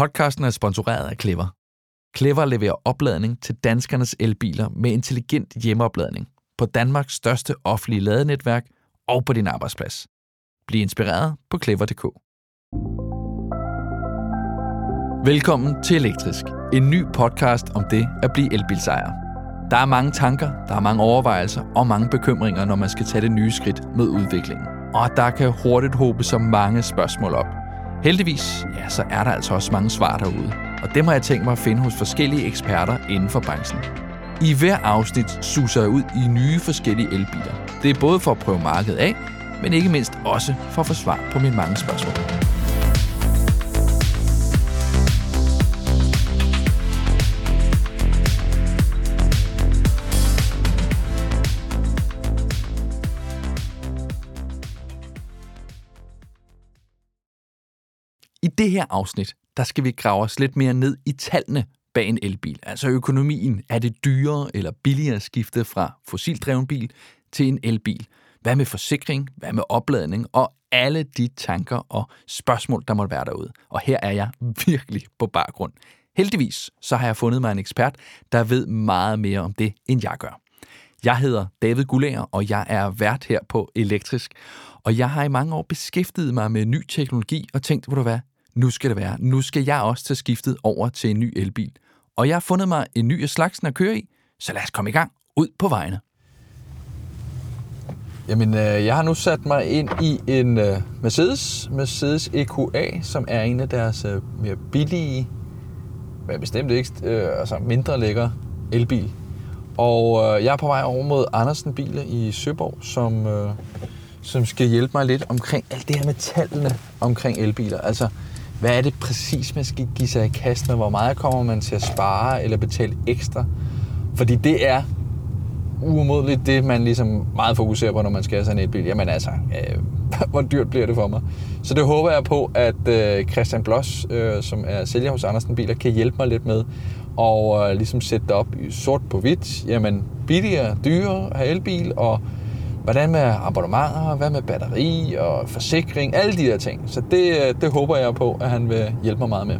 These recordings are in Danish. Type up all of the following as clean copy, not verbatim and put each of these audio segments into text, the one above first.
Podcasten er sponsoreret af Clever. Clever leverer opladning til danskernes elbiler med intelligent hjemmeopladning på Danmarks største offentlige ladenetværk og på din arbejdsplads. Bliv inspireret på clever.dk. Velkommen til Elektrisk, en ny podcast om det at blive elbilsejer. Der er mange tanker, der er mange overvejelser og mange bekymringer, når man skal tage det nye skridt med udviklingen. Og der kan hurtigt hobe så mange spørgsmål op. Heldigvis, ja, så er der altså også mange svar derude. Og dem har jeg tænkt mig at finde hos forskellige eksperter inden for branchen. I hver afsnit suser jeg ud i nye forskellige elbiler. Det er både for at prøve markedet af, men ikke mindst også for at få svar på mine mange spørgsmål. I det her afsnit, der skal vi grave os lidt mere ned i tallene bag en elbil, altså økonomien. Er det dyrere eller billigere at skifte fra fossildreven bil til en elbil? Hvad med forsikring? Hvad med opladning? Og alle de tanker og spørgsmål, der måtte være derude. Og her er jeg virkelig på bar grund. Heldigvis så har jeg fundet mig en ekspert, der ved meget mere om det, end jeg gør. Jeg hedder David Guldager, og jeg er vært her på Elektrisk. Og jeg har i mange år beskæftiget mig med ny teknologi og tænkt, hvor du hvad? Nu skal det være. Nu skal jeg også tage skiftet over til en ny elbil. Og jeg har fundet mig en ny af slagsen at køre i, så lad os komme i gang ud på vejene. Jamen, jeg har nu sat mig ind i en Mercedes EQA, som er en af deres mere billige, men bestemt ikke altså mindre lækker elbil. Og jeg er på vej over mod Andersen Biler i Søborg, som skal hjælpe mig lidt omkring alt det her med tallene omkring elbiler. Altså, hvad er det præcis, man skal give sig i kassen, og hvor meget kommer man til at spare eller betale ekstra? Fordi det er uimodligt det, man ligesom meget fokuserer på, når man skal have sådan en elbil. Jamen altså, hvor dyrt bliver det for mig? Så det håber jeg på, at Christian Bloss, som er sælger hos Andersen Biler, kan hjælpe mig lidt med og ligesom sætte det op i sort på hvidt. Jamen, billigere, dyrere at have elbil, og hvordan med abonnementer, hvad med batteri og forsikring, alle de der ting. Så det håber jeg på, at han vil hjælpe mig meget med.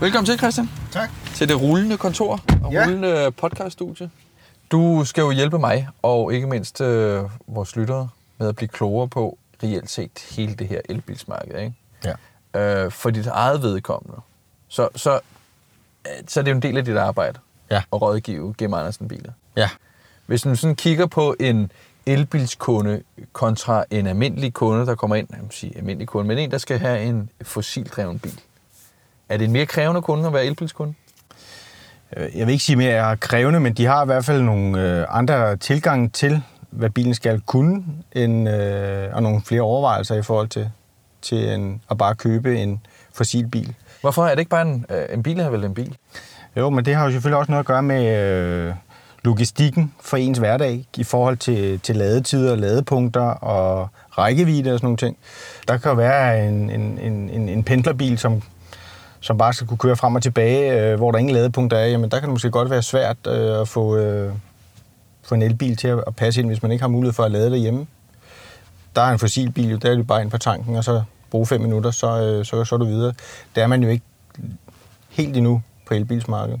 Velkommen til, Christian. Tak. Til det rullende kontor og rullende podcaststudie. Du skal jo hjælpe mig, og ikke mindst vores lyttere, med at blive klogere på reelt set hele det her elbilsmarked, ikke? Ja. For dit eget vedkommende. Så er det jo en del af dit arbejde at rådgive gennem Andersen Biler. Ja. Hvis du sådan kigger på en elbilskunde kontra en almindelig kunde, der kommer ind, jeg vil sige almindelig kunde, men en, der skal have en fossildreven bil. Er det en mere krævende kunde at være elbilskunde? Jeg vil ikke sige mere krævende, men de har i hvert fald nogle andre tilgange til, hvad bilen skal kunne, og nogle flere overvejelser i forhold til at bare købe en fossilbil. Hvorfor er det ikke bare en bil, er vel en bil? Jo, men det har jo selvfølgelig også noget at gøre med logistikken for ens hverdag i forhold til ladetider, ladepunkter og rækkevidde og sådan nogle ting. Der kan jo være en pendlerbil, som bare skal kunne køre frem og tilbage, hvor der ingen ladepunkter er. Jamen der kan det måske godt være svært at få en elbil til at passe ind, hvis man ikke har mulighed for at lade derhjemme. Der er en fossilbil, jo, der er det bare ind på tanken, og så bruge 5 minutter, så er du videre. Der er man jo ikke helt endnu på elbilsmarkedet.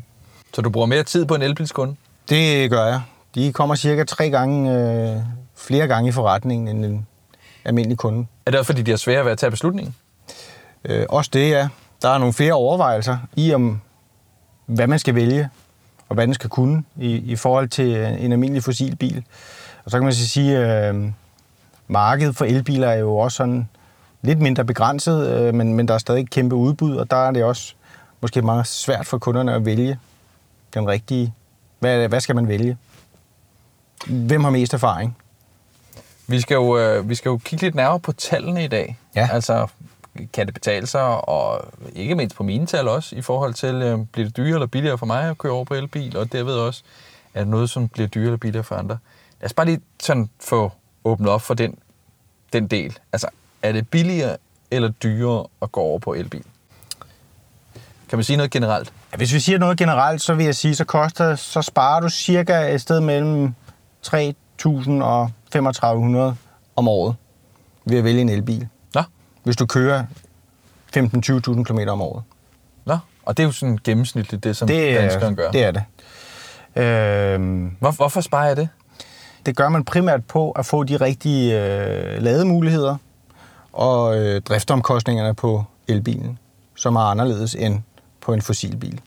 Så du bruger mere tid på en elbilskunde? Det gør jeg. De kommer cirka 3 gange, flere gange i forretningen end en almindelig kunde. Er det også fordi, de er svære ved at tage beslutningen? Også det, ja. Der er nogle flere overvejelser om, hvad man skal vælge og hvad den skal kunne i forhold til en almindelig fossilbil. Og så kan man så sige, at markedet for elbiler er jo også sådan lidt mindre begrænset, men der er stadig kæmpe udbud, og der er det også måske meget svært for kunderne at vælge den rigtige. Hvad skal man vælge? Hvem har mest erfaring? Vi skal jo kigge lidt nærmere på tallene i dag. Ja. Altså, kan det betale sig, og ikke mindst på mine tal også, i forhold til, bliver det dyrere eller billigere for mig at køre over på elbil, og derved også, er det noget, som bliver dyrere eller billigere for andre. Lad os bare lige sådan få åbnet op for den del. Altså, er det billigere eller dyrere at gå over på elbil? Kan man sige noget generelt? Ja, hvis vi siger noget generelt, så vil jeg sige, så sparer du cirka et sted mellem 3.000 og 3.500 om året ved at vælge en elbil. Nå? Hvis du kører 15-20.000 km om året. Nå, og det er jo sådan gennemsnitligt det, som danskeren gør. Det er det. Hvorfor sparer jeg det? Det gør man primært på at få de rigtige lademuligheder og driftomkostningerne på elbilen, som er anderledes end på en fossilbil.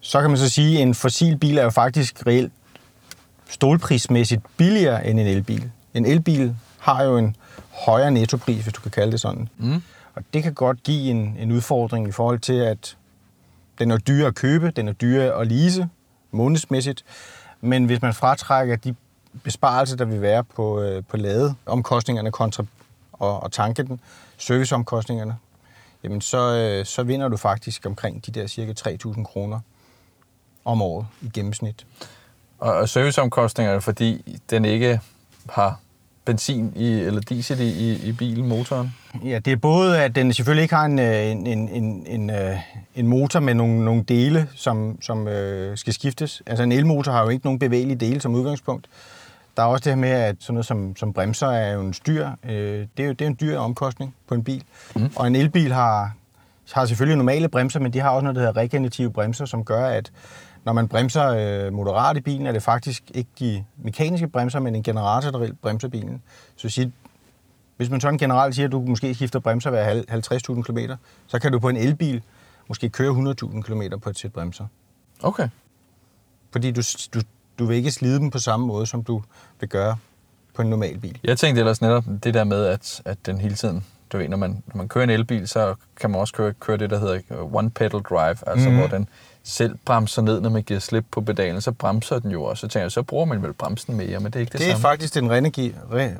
Så kan man så sige, at en fossilbil er jo faktisk reelt stålprismæssigt billigere end en elbil. En elbil har jo en højere nettopris, hvis du kan kalde det sådan. Mm. Og det kan godt give en udfordring i forhold til, at den er dyrere at købe, den er dyrere at lease månedsmæssigt. Men hvis man fratrækker de besparelser, der vil være på ladeomkostningerne kontra og tanke den, serviceomkostningerne, jamen så vinder du faktisk omkring de der cirka 3.000 kroner om året i gennemsnit. Og serviceomkostningerne, fordi den ikke har benzin eller diesel i bilmotoren? Ja, det er både, at den selvfølgelig ikke har en motor med nogle dele, som skal skiftes. Altså en elmotor har jo ikke nogen bevægelige dele som udgangspunkt. Der er også det her med, at sådan noget som bremser er jo en styr. Det er en dyr omkostning på en bil. Mm. Og en elbil har selvfølgelig normale bremser, men de har også noget, der hedder regenerative bremser, som gør, at når man bremser moderat i bilen, er det faktisk ikke de mekaniske bremser, men en generator, der bremser bilen. Så hvis man sådan generelt siger, at du måske skifter bremser hver 50.000 km, så kan du på en elbil måske køre 100.000 km på et sæt bremser. Okay. Fordi du vil ikke slide dem på samme måde, som du vil gøre på en normal bil. Jeg tænkte ellers netop det der med, at den hele tiden... Du ved, når man kører en elbil, så kan man også køre det, der hedder one pedal drive, altså hvor den selv bremser ned, når man giver slip på pedalen, så bremser den jo også. Så tænker jeg, så bruger man vel bremsen mere, men det er ikke det samme. Det er faktisk den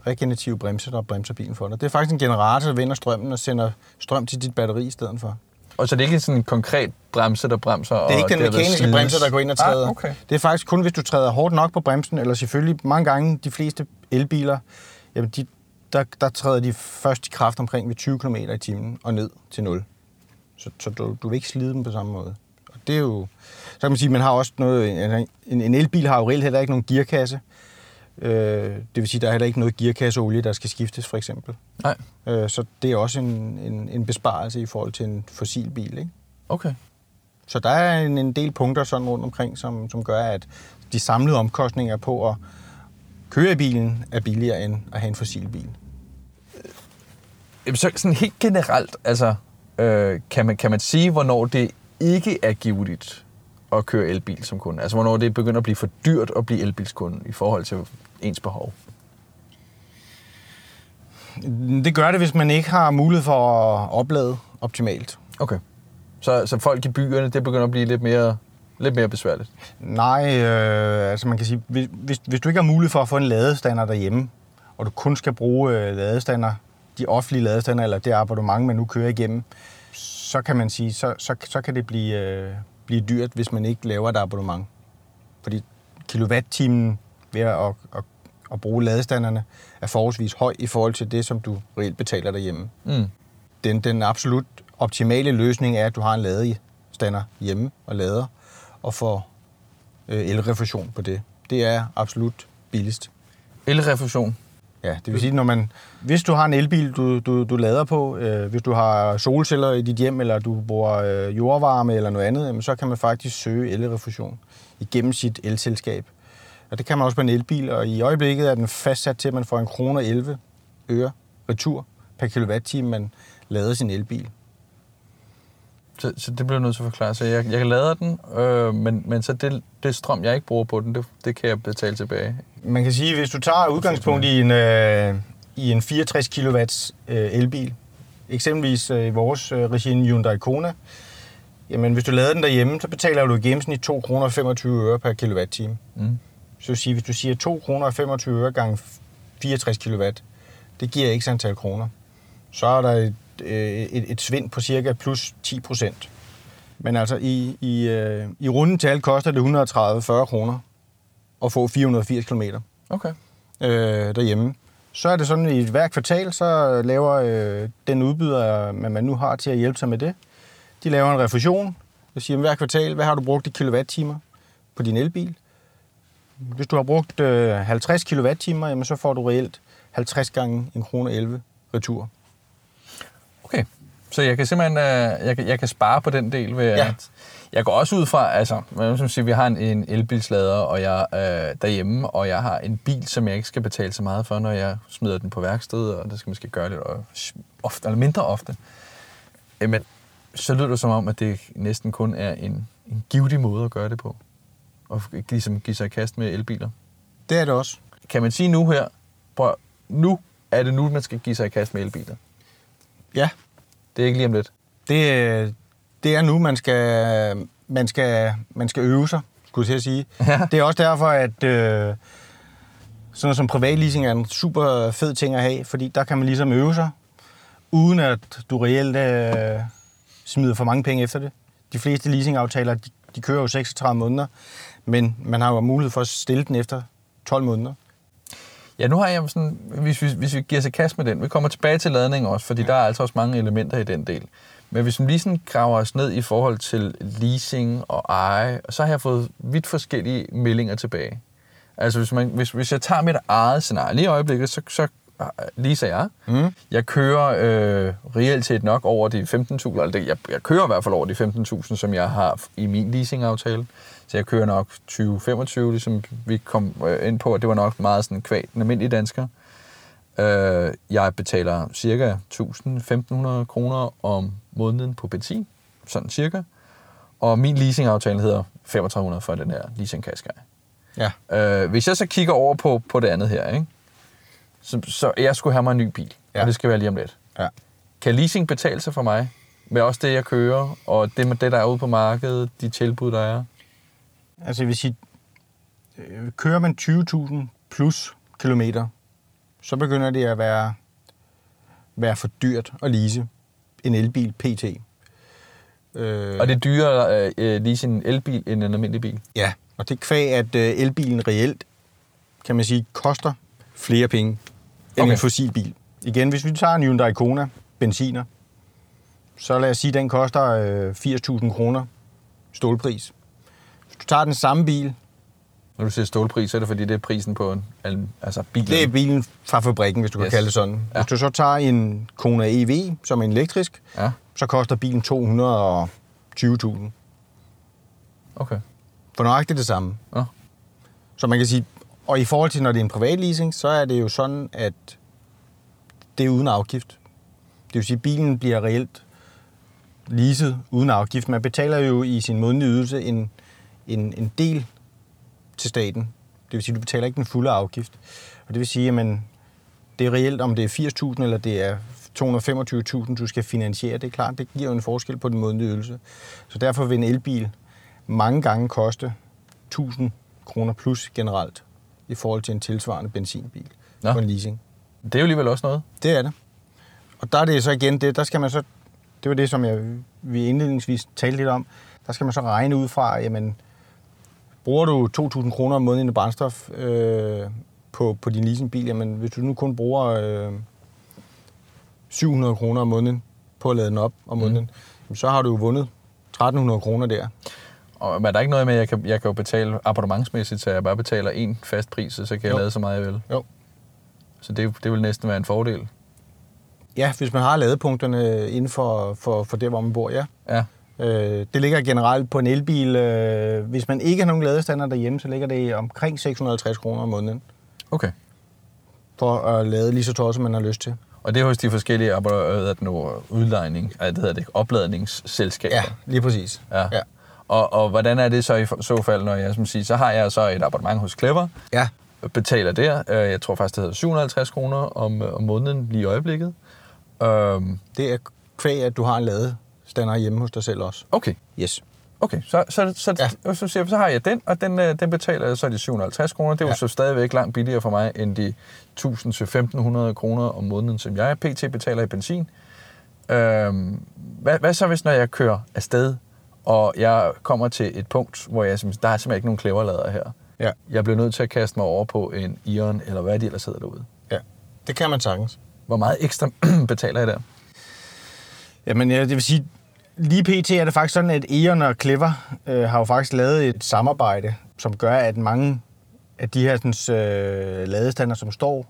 regenerative bremse, der bremser bilen for dig. Det er faktisk en generator, der vender strømmen og sender strøm til dit batteri i stedet for. Og så det er ikke sådan en konkret bremse, der bremser? Det er ikke den mekaniske bremse, der går ind og træder. Ah, okay. Det er faktisk kun, hvis du træder hårdt nok på bremsen, eller selvfølgelig mange gange de fleste elbiler, jamen der træder de først i kraft omkring ved 20 km i timen og ned til 0. Så du vil ikke slide dem på samme måde. Og det er jo... Så kan man sige, at man har også noget... En elbil har jo reelt heller ikke nogen gearkasse. Det vil sige, at der er heller ikke noget gearkasseolie, der skal skiftes, for eksempel. Nej. Så det er også en besparelse i forhold til en fossilbil, ikke? Okay. Så der er en del punkter sådan rundt omkring, som gør, at de samlede omkostninger på at køre i bilen er billigere end at have en fossilbil. Så sådan helt generelt, altså, kan man sige, hvornår det ikke er givetigt at køre elbil som kunde? Altså, hvornår det begynder at blive for dyrt at blive elbilskunde i forhold til ens behov? Det gør det, hvis man ikke har mulighed for at oplade optimalt. Okay. Så folk i byerne, det begynder at blive lidt mere besværligt? Nej, altså man kan sige, hvis du ikke har mulighed for at få en ladestander derhjemme, og du kun skal bruge ladestander, de offentlige ladestander, eller det abonnement, man nu kører igennem, så kan man sige, så kan det blive dyrt, hvis man ikke laver et abonnement. Fordi kilowattimen ved at bruge ladestanderne er forholdsvis høj i forhold til det, som du reelt betaler derhjemme. Mm. Den absolut optimale løsning er, at du har en ladestander hjemme og lader, og får elrefusion på det. Det er absolut billigst. Elrefusion? Ja, det vil sige, hvis du har en elbil, du lader på, hvis du har solceller i dit hjem, eller du bruger jordvarme eller noget andet, jamen, så kan man faktisk søge elrefusion igennem sit elselskab. Og det kan man også på en elbil, og i øjeblikket er den fastsat til, at man får 1,11 kroner retur per kilowatt-time, man lader sin elbil. Så det bliver nødt til at forklare. Så jeg lader den, men så det strøm, jeg ikke bruger på den, det kan jeg betale tilbage. Man kan sige, at hvis du tager udgangspunkt i en 64 kW elbil, eksempelvis i vores regime Hyundai Kona, jamen hvis du lader den derhjemme, så betaler du i gennemsnit 2,25 kroner per kWh. Mm. Så vil sige, hvis du siger 2,25 kroner gange 64 kW, det giver ikke antal kroner. Så er der et svind på cirka plus 10%. Men altså i runde tal koster det 130-40 kroner at få 480 kilometer. Okay. Derhjemme. Så er det sådan, i hver kvartal, så laver den udbyder, man nu har til at hjælpe sig med det, de laver en refusion. Det siger, hver kvartal, hvad har du brugt i kilowattimer på din elbil? Hvis du har brugt 50 kilowattimer, jamen, så får du reelt 50 gange 1,11 retur. Okay, Så jeg kan simpelthen jeg kan spare på den del ved at... Jeg går også ud fra, altså, som siger, vi har en elbilslader og jeg derhjemme, og jeg har en bil, som jeg ikke skal betale så meget for, når jeg smider den på værkstedet, og det skal man måske gøre lidt ofte, eller mindre ofte. Men så lyder det som om, at det næsten kun er en givtig måde at gøre det på, og ligesom give sig i kast med elbiler. Det er det også. Kan man sige nu her, nu er det, man skal give sig i kast med elbiler? Ja. Det er ikke lige om lidt? Det er nu, man skal øve sig, skulle jeg sige. Ja. Det er også derfor, at sådan noget som privatleasing er en super fed ting at have, fordi der kan man ligesom øve sig, uden at du reelt smider for mange penge efter det. De fleste leasingaftaler, de kører jo 36 måneder, men man har jo mulighed for at stille den efter 12 måneder. Ja, nu har jeg sådan, hvis vi giver sig kast med den, vi kommer tilbage til ladning også, fordi der er altså også mange elementer i den del. Men hvis man lige sådan graver os ned i forhold til leasing og eje, så har jeg fået vidt forskellige meldinger tilbage. Altså hvis jeg tager mit eget scenarie lige i øjeblikket, så leaser jeg. Mm. Jeg kører reelt set nok over de 15.000, altså jeg kører i hvert fald over de 15.000, som jeg har i min leasingaftale. Så jeg kører nok 20-25, ligesom vi kom ind på, og det var nok meget sådan kvægt den almindelige dansker. Jeg betaler cirka 1.500 kroner om måneden på benzin, sådan cirka. Og min leasingaftale hedder 3.500 for den her leasingkasker. Ja. Hvis jeg så kigger over på det andet her, ikke? Så jeg skulle have mig en ny bil, og det skal være lige om lidt. Ja. Kan leasing betale sig for mig? Med også det, jeg kører, og det med det, der er ude på markedet, de tilbud, der er? Altså hvis I kører man 20.000 plus kilometer, så begynder det at være for dyrt at lease en elbil pt. Og det er dyrere at lease en elbil end en almindelig bil? Ja, og det er kvæg, at elbilen reelt, kan man sige, koster flere penge end en fossilbil. Igen, hvis vi tager en Hyundai Kona benziner, så lad os sige, at den koster 80.000 kroner stålpris. Hvis du tager den samme bil... Når du siger stålpris, så er det fordi, det er prisen på en bilen. Det er bilen fra fabrikken, hvis du kan kalde det sådan. Ja. Hvis du så tager en Kona EV, som er en elektrisk, så koster bilen 220.000. Okay. For nøjagtigt det samme. Ja. Så man kan sige... Og i forhold til, når det er en privat leasing, så er det jo sådan, at det er uden afgift. Det vil sige, at bilen bliver reelt leaset uden afgift. Man betaler jo i sin månedlige ydelse en del til staten. Det vil sige, at du betaler ikke den fulde afgift. Og det vil sige, at det er reelt, om det er 80.000 eller det er 225.000, du skal finansiere. Det er klart, det giver jo en forskel på den månedlige ydelse. Så derfor vil en elbil mange gange koste 1.000 kroner plus generelt i forhold til en tilsvarende benzinbil på en leasing. Det er jo alligevel også noget. Det er det. Og der er det så igen det, der skal man så... Det var det, som vi indledningsvis talte lidt om. Der skal man så regne ud fra, jamen, bruger du 2.000 kroner om måneden i brændstof på din leasingbil, jamen hvis du nu kun bruger 700 kroner om måneden på at lade den op om måneden, så har du jo vundet 1.300 kroner der. Og men er der ikke noget med, at jeg kan jo betale abonnementsmæssigt, så jeg bare betaler en fast pris, så kan jeg lade så meget jeg vil? Jo. Så det vil næsten være en fordel? Ja, hvis man har ladepunkterne inden for det, hvor man bor, ja. Det ligger generelt på en elbil. Hvis man ikke har nogen ladestander derhjemme, så ligger det omkring 650 kroner om måneden. Okay. For at lade lige så tørt, som man har lyst til. Og det er hos de forskellige opladningsselskaber. Ja, lige præcis. Ja. Og hvordan er det så i så fald, når jeg som siger, så har jeg så et abonnement hos Clever, betaler der, jeg tror faktisk det hedder 750 kroner om måneden lige i øjeblikket. Det er kvæg, at du har en ladestander hjemme hos dig selv også. Okay. Yes. Okay, så har jeg den, og den betaler jeg så de 750 kroner. Det er jo så stadigvæk langt billigere for mig, end de 1.000-1.500 kroner om måneden, som jeg pt. Betaler i benzin. Hvad så, hvis når jeg kører afsted, og jeg kommer til et punkt, hvor jeg der er simpelthen ikke nogen Clever-lader her. Ja. Jeg bliver nødt til at kaste mig over på en E.ON, eller hvad de ellers hedder derude. Ja, det kan man sagtens. Hvor meget ekstra betaler jeg der? Jamen, det vil sige, lige pt. Er det faktisk sådan, at E.ON og Clever har jo faktisk lavet et samarbejde, som gør, at mange af de her ladestander, som står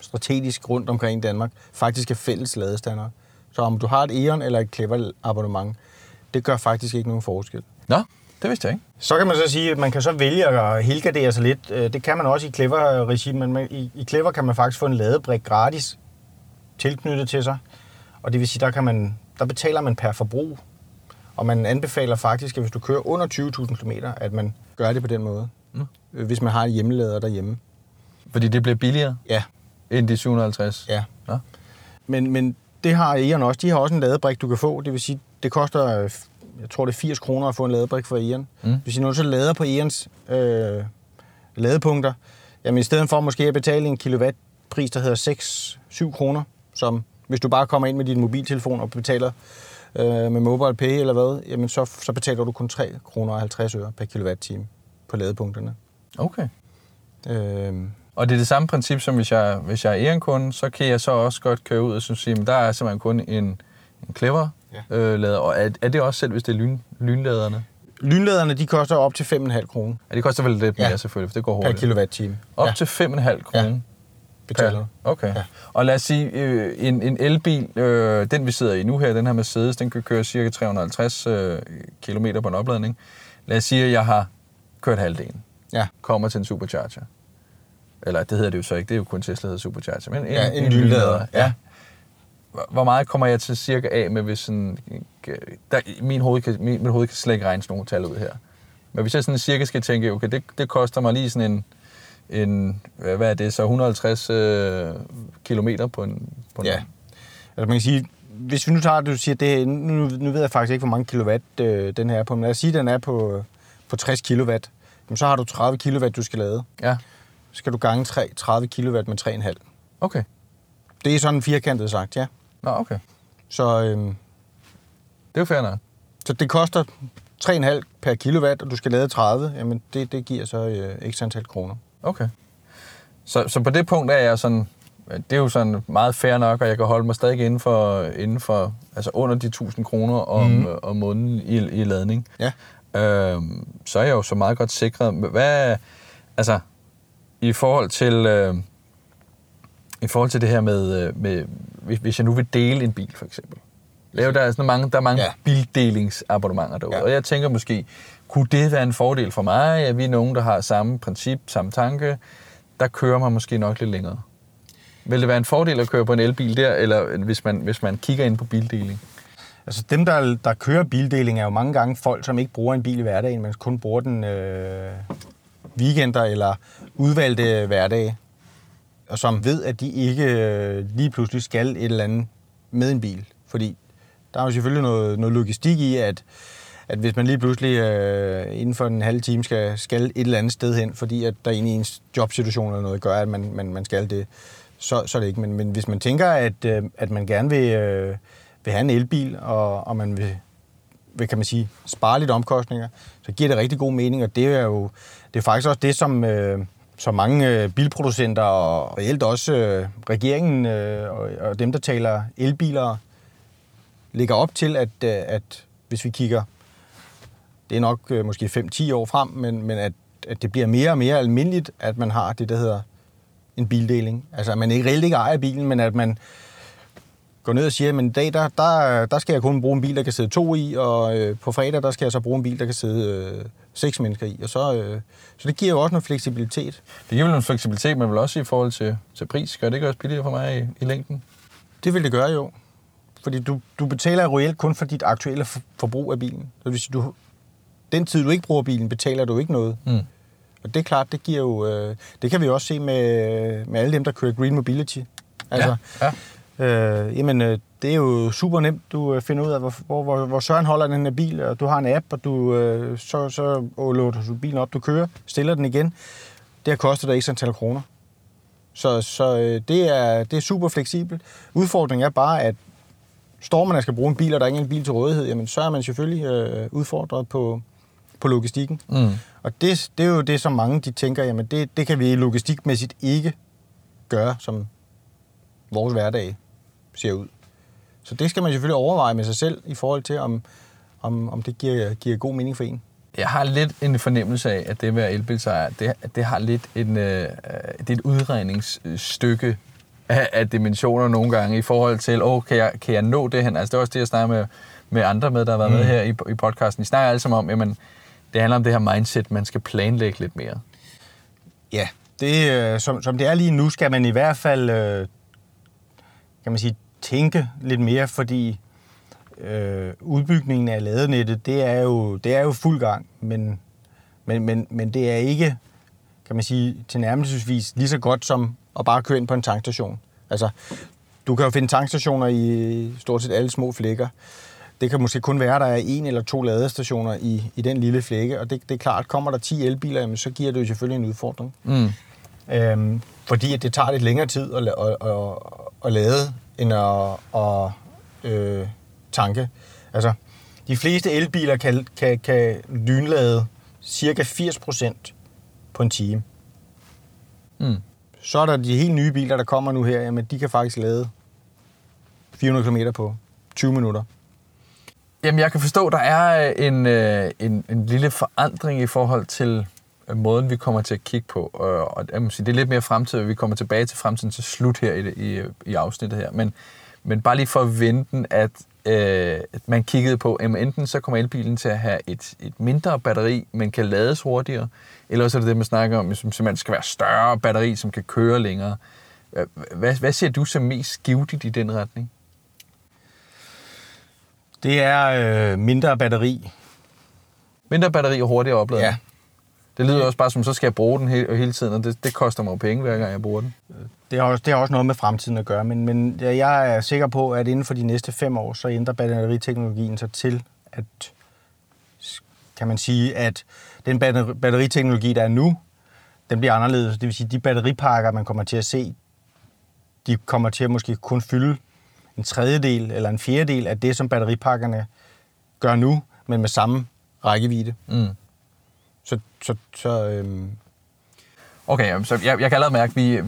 strategisk rundt omkring Danmark, faktisk er fælles ladestander, Så om du har et E.ON eller et Clever abonnement, det gør faktisk ikke nogen forskel. Nå, det vidste jeg ikke. Så kan man så sige, at man kan så vælge at helgardere sig lidt. Det kan man også i Clever-regi, men i Clever kan man faktisk få en ladebrik gratis tilknyttet til sig. Og det vil sige, der betaler man per forbrug. Og man anbefaler faktisk, at hvis du kører under 20.000 km, at man gør det på den måde. Mm. Hvis man har en hjemmelader derhjemme. Fordi det bliver billigere? Ja. End de 750? Ja. Ja. Men det har E.ON også. De har også en ladebrik, du kan få. Det vil sige, det koster, jeg tror det er 80 kroner at få en ladebrik fra E.ON. Mm. Det vil sige, når du så lader på E.ONs ladepunkter, jamen i stedet for måske at betale en kilowattpris, der hedder 6-7 kroner, som hvis du bare kommer ind med din mobiltelefon og betaler med mobile pay eller hvad, jamen så betaler du kun 3,50 kroner per kilowatt-time på ladepunkterne. Okay. Og det er det samme princip, som hvis jeg er E.ON-kunde, så kan jeg så også godt køre ud og synes, at der er simpelthen kun en Clever lader. Og er det også selv, hvis det er lynladerne? Lynladerne, de koster op til 5,5 kroner. Ja, de koster vel lidt mere selvfølgelig, for det går hurtigt. Per kilowatt-time. Op til 5,5 kroner? Ja. Betaler. Okay. Ja. Og lad os sige, en elbil, den vi sidder i nu her, den her Mercedes, den kan køre cirka 350 km på en opladning. Lad os sige, at jeg har kørt halvdelen. Ja. Kommer til en supercharger. Eller det hedder det jo så ikke, det er jo kun Tesla, der hedder supercharger. Men en lynlader. Ja. Hvor meget kommer jeg til cirka af med, hvis sådan... Mit hoved kan slet ikke regne sådan nogle tal ud her. Men hvis jeg sådan cirka skal tænke, okay, det koster mig lige sådan en hvad er det så 150 kilometer på en ja. Altså man kan sige, hvis vi nu tager, du siger det, nu ved jeg faktisk ikke hvor mange kilowatt den her er på, men lad os sige den er på 60 kilowatt. Jamen, så har du 30 kilowatt du skal lade. Ja. Så skal du gange 30 kilowatt med 3,5. Okay. Det er sådan firkantet sagt, ja. Nå, okay. Så det er jo fair nok. Så det koster 3,5 per kilowatt, og du skal lade 30. Jamen det giver så x antal kroner. Okay. Så på det punkt er jeg sådan, det er jo sådan meget fair nok, og jeg kan holde mig stadig inden for altså under de 1.000 kroner om måneden i ladning. Ja. Så er jeg jo så meget godt sikret. Hvad, altså i forhold til det her med hvis jeg nu vil dele en bil for eksempel. Der er sådan mange, bildelingsabonnementer derude, og jeg tænker måske, kunne det være en fordel for mig, at vi er nogen, der har samme princip, samme tanke, der kører man måske nok lidt længere. Vil det være en fordel at køre på en elbil der, eller hvis man kigger ind på bildeling? Altså dem, der kører bildeling, er jo mange gange folk, som ikke bruger en bil i hverdagen, men kun bruger den weekender eller udvalgte hverdage, og som ved, at de ikke lige pludselig skal et eller andet med en bil, fordi der er jo selvfølgelig noget logistik i, at hvis man lige pludselig inden for en halv time skal et eller andet sted hen, fordi at der egentlig i ens jobsituation eller noget gør, at man skal det, så er det ikke. Men hvis man tænker, at man gerne vil have en elbil, og man vil, kan man sige, spare lidt omkostninger, så giver det rigtig god mening, og det er faktisk også det, som mange bilproducenter og reelt også regeringen og dem, der taler elbiler, ligger op til, at hvis vi kigger, det er nok måske 5-10 år frem, men at det bliver mere og mere almindeligt, at man har det, der hedder en bildeling. Altså, at man ikke reelt ikke ejer bilen, men at man går ned og siger, men i dag, der skal jeg kun bruge en bil, der kan sidde 2 i, og på fredag, der skal jeg så bruge en bil, der kan sidde 6 mennesker i. Og så det giver jo også noget fleksibilitet. Det giver jo noget fleksibilitet, men vel også i forhold til pris. Gør det ikke også billigere for mig i længden? Det vil det gøre, jo. Fordi du betaler reelt kun for dit aktuelle forbrug af bilen. Så hvis den tid, du ikke bruger bilen, betaler du ikke noget. Mm. Og det er klart, det giver jo... det kan vi også se med alle dem, der kører Green Mobility. Altså, det er jo super nemt, du finder ud af, hvor søren holder den her bil, og du har en app, og du så låter du bilen op, du kører, stiller den igen. Det har kostet dig x antal kroner. Så det er super fleksibelt. Udfordringen er bare, at står man og skal bruge en bil, og der er ingen bil til rådighed, jamen så er man selvfølgelig udfordret på logistikken. Mm. Og det er jo det, som mange de tænker, jamen det kan vi logistikmæssigt ikke gøre, som vores hverdag ser ud. Så det skal man selvfølgelig overveje med sig selv i forhold til, om det giver god mening for en. Jeg har lidt en fornemmelse af, at det at være elbilsejer, det har lidt det er et udredningsstykke af dimensioner nogle gange i forhold til, kan jeg nå det hen? Altså det er også det, jeg snakker med andre med, der har været med her i podcasten. I snakker alle sammen om, jamen det handler om det her mindset, man skal planlægge lidt mere. Ja, det, som det er lige nu, skal man i hvert fald, kan man sige, tænke lidt mere, fordi udbygningen af ladenettet, det er jo fuld gang, men det er ikke, kan man sige, tilnærmelsesvis lige så godt som at bare køre ind på en tankstation. Altså, du kan jo finde tankstationer i stort set alle små flækker. Det kan måske kun være, at der er 1 eller 2 ladestationer i den lille flække, og det er klart, kommer der 10 elbiler, jamen, så giver det jo selvfølgelig en udfordring. Mm. Fordi at det tager lidt længere tid at lade, end at tanke. Altså, de fleste elbiler kan lynlade cirka 80% på en time. Mm. Så er der de helt nye biler, der kommer nu her, jamen de kan faktisk lade 400 km på 20 minutter. Jamen, jeg kan forstå, at der er en lille forandring i forhold til måden, vi kommer til at kigge på. Og det er lidt mere fremtid, vi kommer tilbage til fremtiden til slut her i afsnittet her. Men bare lige for at vente, at man kiggede på, at enten så kommer elbilen til at have et mindre batteri, men kan lades hurtigere, eller også er det det, man snakker om, som simpelthen skal være større batteri, som kan køre længere. Hvad ser du som mest givtigt i den retning? Det er mindre batteri. Mindre batteri og hurtigere opladning? Ja. Det lyder også bare som, så skal jeg bruge den hele tiden, og det koster mig penge, hver gang jeg bruger den. Det har også noget med fremtiden at gøre, men jeg er sikker på, at inden for de næste 5 år, så ændrer batteriteknologien sig til, at, kan man sige, at den batteriteknologi, der er nu, den bliver anderledes. Det vil sige, at de batteripakker, man kommer til at se, de kommer til at måske kun fylde en 1/3 eller en 4/4 af det, som batteripakkerne gør nu, men med samme rækkevidde. Mm. Okay, så jeg kan allerede mærke, at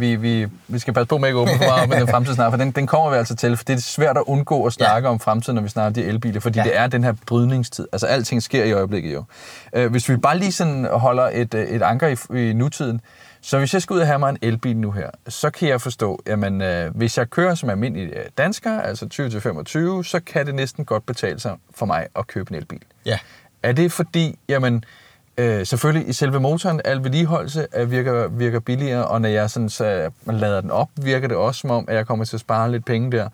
vi skal passe på med ikke åbne for meget med den fremtidssnak, for den kommer vi altså til, for det er svært at undgå at snakke om fremtiden, når vi snakker om de elbiler, fordi det er den her brydningstid. Altså, alting sker i øjeblikket jo. Hvis vi bare lige sådan holder et anker i nutiden, så hvis jeg skal ud og have mig en elbil nu her, så kan jeg forstå, jamen hvis jeg kører som almindelig dansker, altså 20-25, så kan det næsten godt betale sig for mig at købe en elbil. Ja. Er det fordi, jamen selvfølgelig i selve motoren, al vedligeholdelse virker billigere, og når jeg sådan, så lader den op, virker det også som om, at jeg kommer til at spare lidt penge der.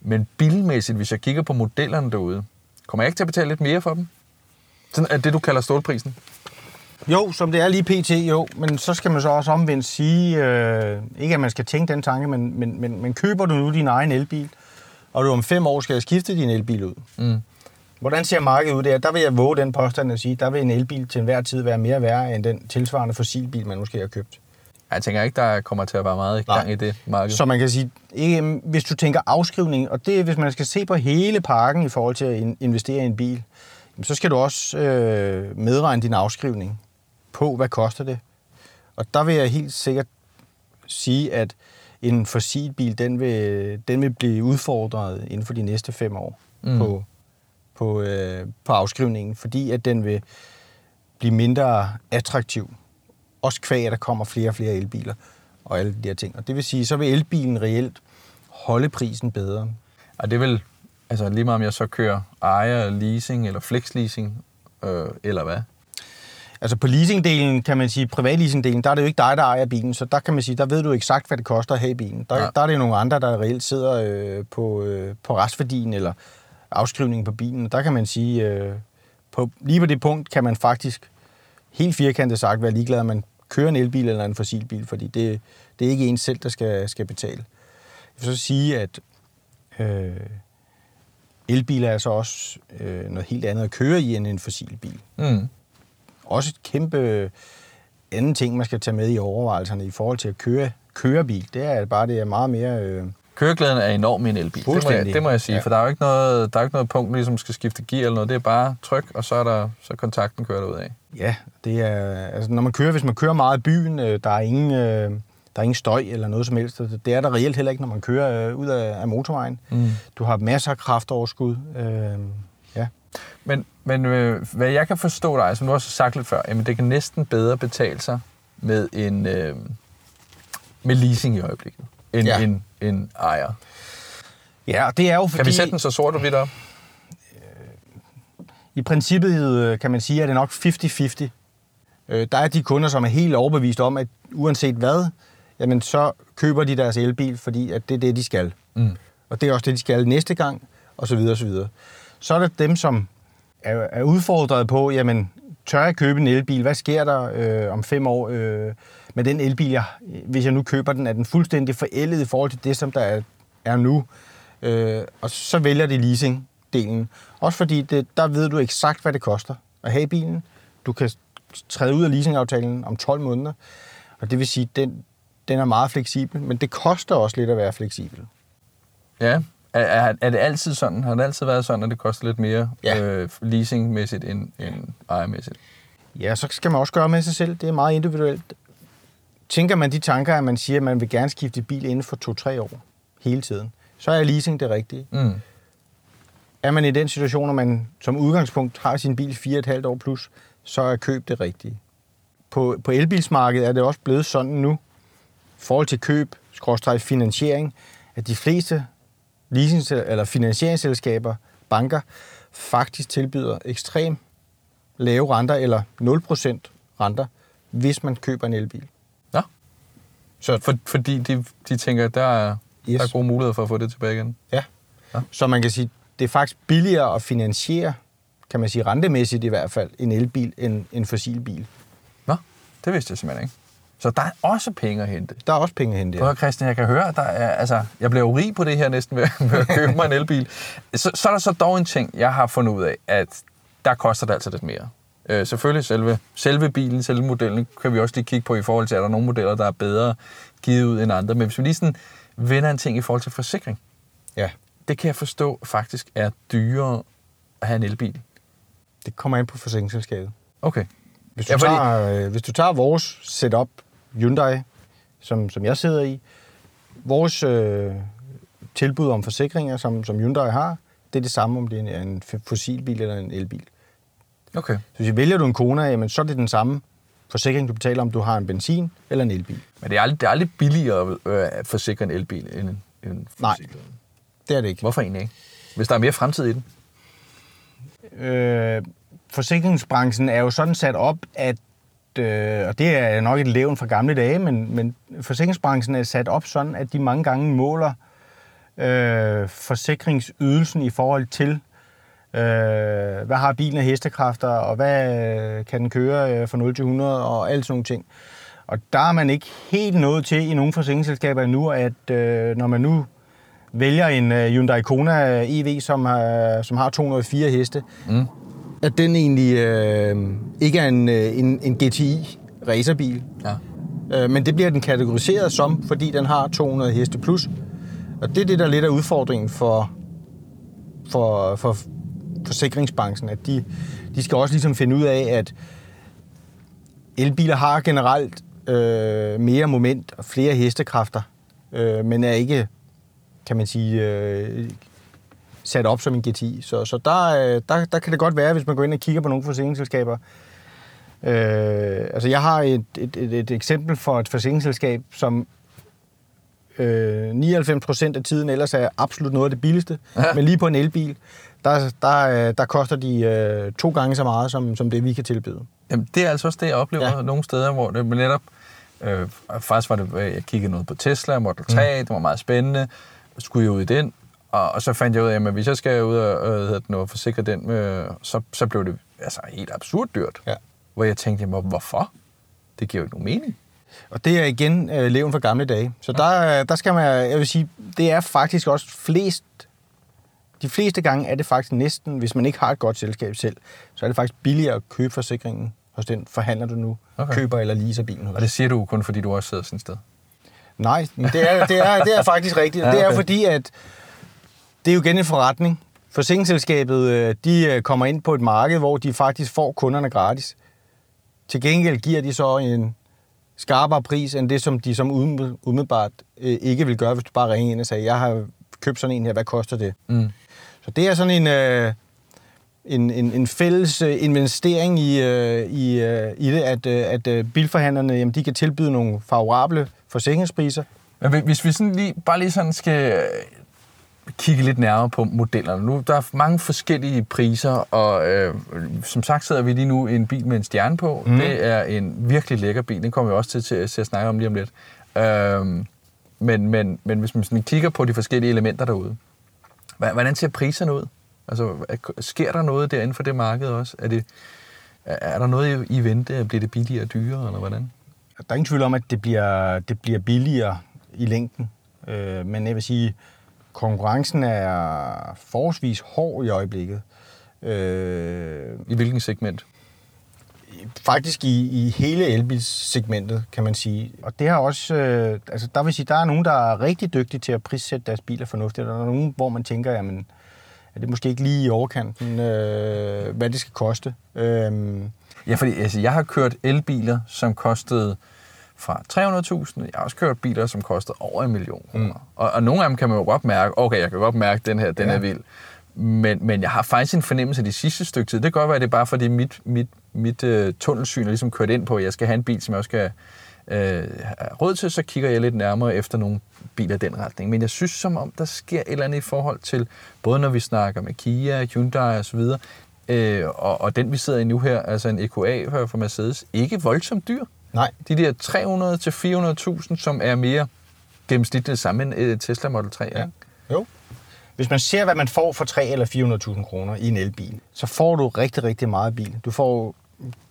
Men bilmæssigt, hvis jeg kigger på modellerne derude, kommer jeg ikke til at betale lidt mere for dem? Sådan er det, du kalder stålprisen? Jo, som det er lige pt. Jo, men så skal man så også omvendt sige, ikke at man skal tænke den tanke, men køber du nu din egen elbil, og du om 5 år skal skifte din elbil ud. Mm. Hvordan ser markedet ud der? Der vil jeg våge den påstand at sige, der vil en elbil til enhver tid være mere værd end den tilsvarende fossilbil, man måske har købt. Jeg tænker ikke, der kommer til at være meget gang i det marked. Så man kan sige, ikke, hvis du tænker afskrivning, og det er, hvis man skal se på hele pakken i forhold til at investere i en bil, så skal du også medregne din afskrivning på, hvad koster det. Og der vil jeg helt sikkert sige, at en fossilbil, den vil blive udfordret inden for de næste 5 år på afskrivningen, fordi at den vil blive mindre attraktiv. Også kvæg, at der kommer flere og flere elbiler og alle de her ting. Og det vil sige, så vil elbilen reelt holde prisen bedre. Og det vil, altså lige meget om jeg så kører ejer, leasing eller flexleasing, eller hvad? Altså på leasingdelen, kan man sige, privatleasingdelen, der er det jo ikke dig, der ejer bilen, så der kan man sige, der ved du eksakt, hvad det koster at have bilen. Der er det jo nogle andre, der reelt sidder på restværdien eller afskrivningen på bilen, der kan man sige, lige på det punkt kan man faktisk helt firkantet sagt være ligeglad, om man kører en elbil eller en fossilbil, fordi det er ikke en selv, der skal betale. Jeg vil så sige, at elbiler er så også noget helt andet at køre i end en fossilbil. Mm. Også et kæmpe anden ting, man skal tage med i overvejelserne i forhold til at køre bil, det er bare, det er meget mere... Køreglæden er enorm i en elbil, det må jeg sige, for der er jo ikke noget, punkt, ligesom skal skifte gear eller noget, det er bare tryk, og så er der så kontakten kører derud af. Ja, det er, altså når man kører, hvis man kører meget i byen, der er ingen støj eller noget som helst, det er der reelt heller ikke, når man kører ud af motorvejen. Mm. Du har masser af kraftoverskud, ja. Men hvad jeg kan forstå dig, som du også har sagt lidt før, jamen det kan næsten bedre betale sig med leasing i øjeblikket. end en ejer. Ja, det er jo fordi... Kan vi sætte den så sort og hvidt op? I princippet kan man sige, at det er nok 50-50. Der er de kunder, som er helt overbevist om, at uanset hvad, jamen så køber de deres elbil, fordi at det er det, de skal. Mm. Og det er også det, de skal næste gang, og så videre og så videre. Så er der dem, som er udfordret på, jamen tør jeg købe en elbil? Hvad sker der om 5 år med den elbil, hvis jeg nu køber den? Er den fuldstændig forældet i forhold til det, som der er nu? Og så vælger de leasing-delen. Også fordi der ved du eksakt, hvad det koster at have bilen. Du kan træde ud af leasingaftalen om 12 måneder, og det vil sige, at den er meget fleksibel, men det koster også lidt at være fleksibel. Ja, er det altid sådan? Har det altid været sådan, at det koster lidt mere leasingmæssigt end ejermæssigt? Ja, så skal man også gøre med sig selv. Det er meget individuelt. Tænker man de tanker, at man siger, at man vil gerne skifte bil inden for 2-3 år hele tiden, så er leasing det rigtige. Mm. Er man i den situation, at man som udgangspunkt har sin bil 4,5 år plus, så er køb det rigtige. På elbilsmarkedet er det også blevet sådan nu, i forhold til køb/finansiering, at de fleste finansieringsselskaber, banker, faktisk tilbyder ekstrem lave renter eller 0% renter, hvis man køber en elbil. Ja. Så fordi de tænker, at der er gode muligheder for at få det tilbage igen. Ja. Ja. Så man kan sige, det er faktisk billigere at finansiere, kan man sige rentemæssigt i hvert fald, en elbil end en fossilbil. Nå, det vidste jeg simpelthen ikke. Så der er også penge at hente. Der er også penge at hente, ja. Prøv, Christian, jeg kan høre, der er, altså, jeg bliver jo rig på det her næsten ved at købe mig en elbil. Så er der så dog en ting, jeg har fundet ud af, at der koster det altså lidt mere. Selvfølgelig selve bilen, selve modellen, kan vi også lige kigge på i forhold til, er der nogle modeller, der er bedre givet ud end andre. Men hvis vi lige sådan vender en ting i forhold til forsikring, ja, det kan jeg forstå faktisk er dyrere at have en elbil. Det kommer ind på forsikringsselskabet. Okay. Hvis du tager vores setup, Hyundai, som jeg sidder i, vores tilbud om forsikringer, som Hyundai har, det er det samme, om det er en fossilbil eller en elbil. Okay. Så hvis vælger du en Kona, jamen, så er det den samme forsikring, du betaler, om du har en benzin eller en elbil. Men det er aldrig billigere at forsikre en elbil end en fossilbil? Nej, det er det ikke. Hvorfor egentlig ikke? Hvis der er mere fremtid i den? Forsikringsbranchen er jo sådan sat op, at og det er nok et levn fra gamle dage, men forsikringsbranchen er sat op sådan, at de mange gange måler forsikringsydelsen i forhold til, hvad har bilen af hestekræfter, og hvad kan den køre fra 0 til 100, og alt sådan nogle ting. Og der er man ikke helt nået til i nogle forsikringsselskaber endnu, at når man nu vælger en Hyundai Kona EV, som har 204 heste, at den egentlig ikke er en GTI-racerbil. Ja. Men det bliver den kategoriseret som, fordi den har 200 heste plus. Og det er det, der lidt er udfordringen for forsikringsbranchen. At de skal også ligesom finde ud af, at elbiler har generelt mere moment og flere hestekræfter, men er ikke, kan man sige... sat op som en GTI. Så der kan det godt være, hvis man går ind og kigger på nogle forsikringsselskaber. Altså, jeg har et eksempel for et forsikringsselskab, som 99% af tiden ellers er absolut noget af det billigste, men lige på en elbil, der koster de 2 gange så meget, som det, vi kan tilbyde. Jamen, det er altså også det, jeg oplever nogle steder, hvor det netop... faktisk var det, jeg kiggede noget på Tesla Model 3, det var meget spændende. Skulle jeg ud i den? Og så fandt jeg ud af, at hvis jeg skal ud og forsikre den, så blev det altså helt absurd dyrt. Ja. Hvor jeg tænkte, hvorfor? Det giver jo ikke nogen mening. Og det er igen leven fra gamle dage. Så der skal man, jeg vil sige, det er faktisk også de fleste gange er det faktisk næsten, hvis man ikke har et godt selskab selv, så er det faktisk billigere at købe forsikringen hos den forhandler du nu, køber eller leaser bilen. Og det siger du kun, fordi du også sidder sådan et sted? Nej, men det er faktisk rigtigt. Ja, okay. Det er fordi, at det er jo igen en forretning. Forsikringsselskabet, de kommer ind på et marked, hvor de faktisk får kunderne gratis. Til gengæld giver de så en skarpere pris, end det, som de som umiddelbart ikke vil gøre, hvis du bare ringer ind og siger, jeg har købt sådan en her, hvad koster det? Mm. Så det er sådan en fælles investering i det, at bilforhandlerne, jamen, de kan tilbyde nogle favorable forsikringspriser, Men hvis vi sådan lige, bare lige sådan skal kigge lidt nærmere på modellerne nu. Der er mange forskellige priser, og som sagt sidder vi lige nu i en bil med en stjerne på. Mm. Det er en virkelig lækker bil. Den kommer vi også til at snakke om lige om lidt. Men hvis man sådan kigger på de forskellige elementer derude, hvordan ser priserne ud? Altså, sker der noget derinde for det marked også? Er der noget i vente? Bliver det billigere og dyrere, eller hvordan? Der er ingen tvivl om, at det bliver billigere i længden. Men jeg vil sige, konkurrencen er forholdsvis hård i øjeblikket. I hvilken segment? Faktisk i hele elbilsegmentet, kan man sige. Og det har også, altså der vil sige, der er nogen, der er rigtig dygtige til at prissætte deres biler fornuftigt. Der er nogen, hvor man tænker, jamen, er det måske ikke lige i overkanten, hvad det skal koste. Ja, fordi altså, jeg har kørt elbiler, som kostede fra 300.000. Jeg har også kørt biler, som kostede over 1 million kroner. Mm. Og nogle af dem kan man jo godt mærke, okay, jeg kan godt mærke, at den her, den er vild. Men jeg har faktisk en fornemmelse af det sidste stykke tid. Det kan godt være, at det er bare fordi mit tunnelsyn er ligesom kørt ind på, at jeg skal have en bil, som jeg også skal have råd til, så kigger jeg lidt nærmere efter nogle biler i den retning. Men jeg synes, som om der sker et eller andet i forhold til, både når vi snakker med Kia, Hyundai osv., og den vi sidder i nu her, altså en EQA fra Mercedes, ikke voldsomt dyr. Nej. De der 300.000 til 400.000, som er mere gennemsnitligt sammen med Tesla Model 3. Ja. Jo. Hvis man ser, hvad man får for 300.000 eller 400.000 kroner i en elbil, så får du rigtig, rigtig meget bil. Du får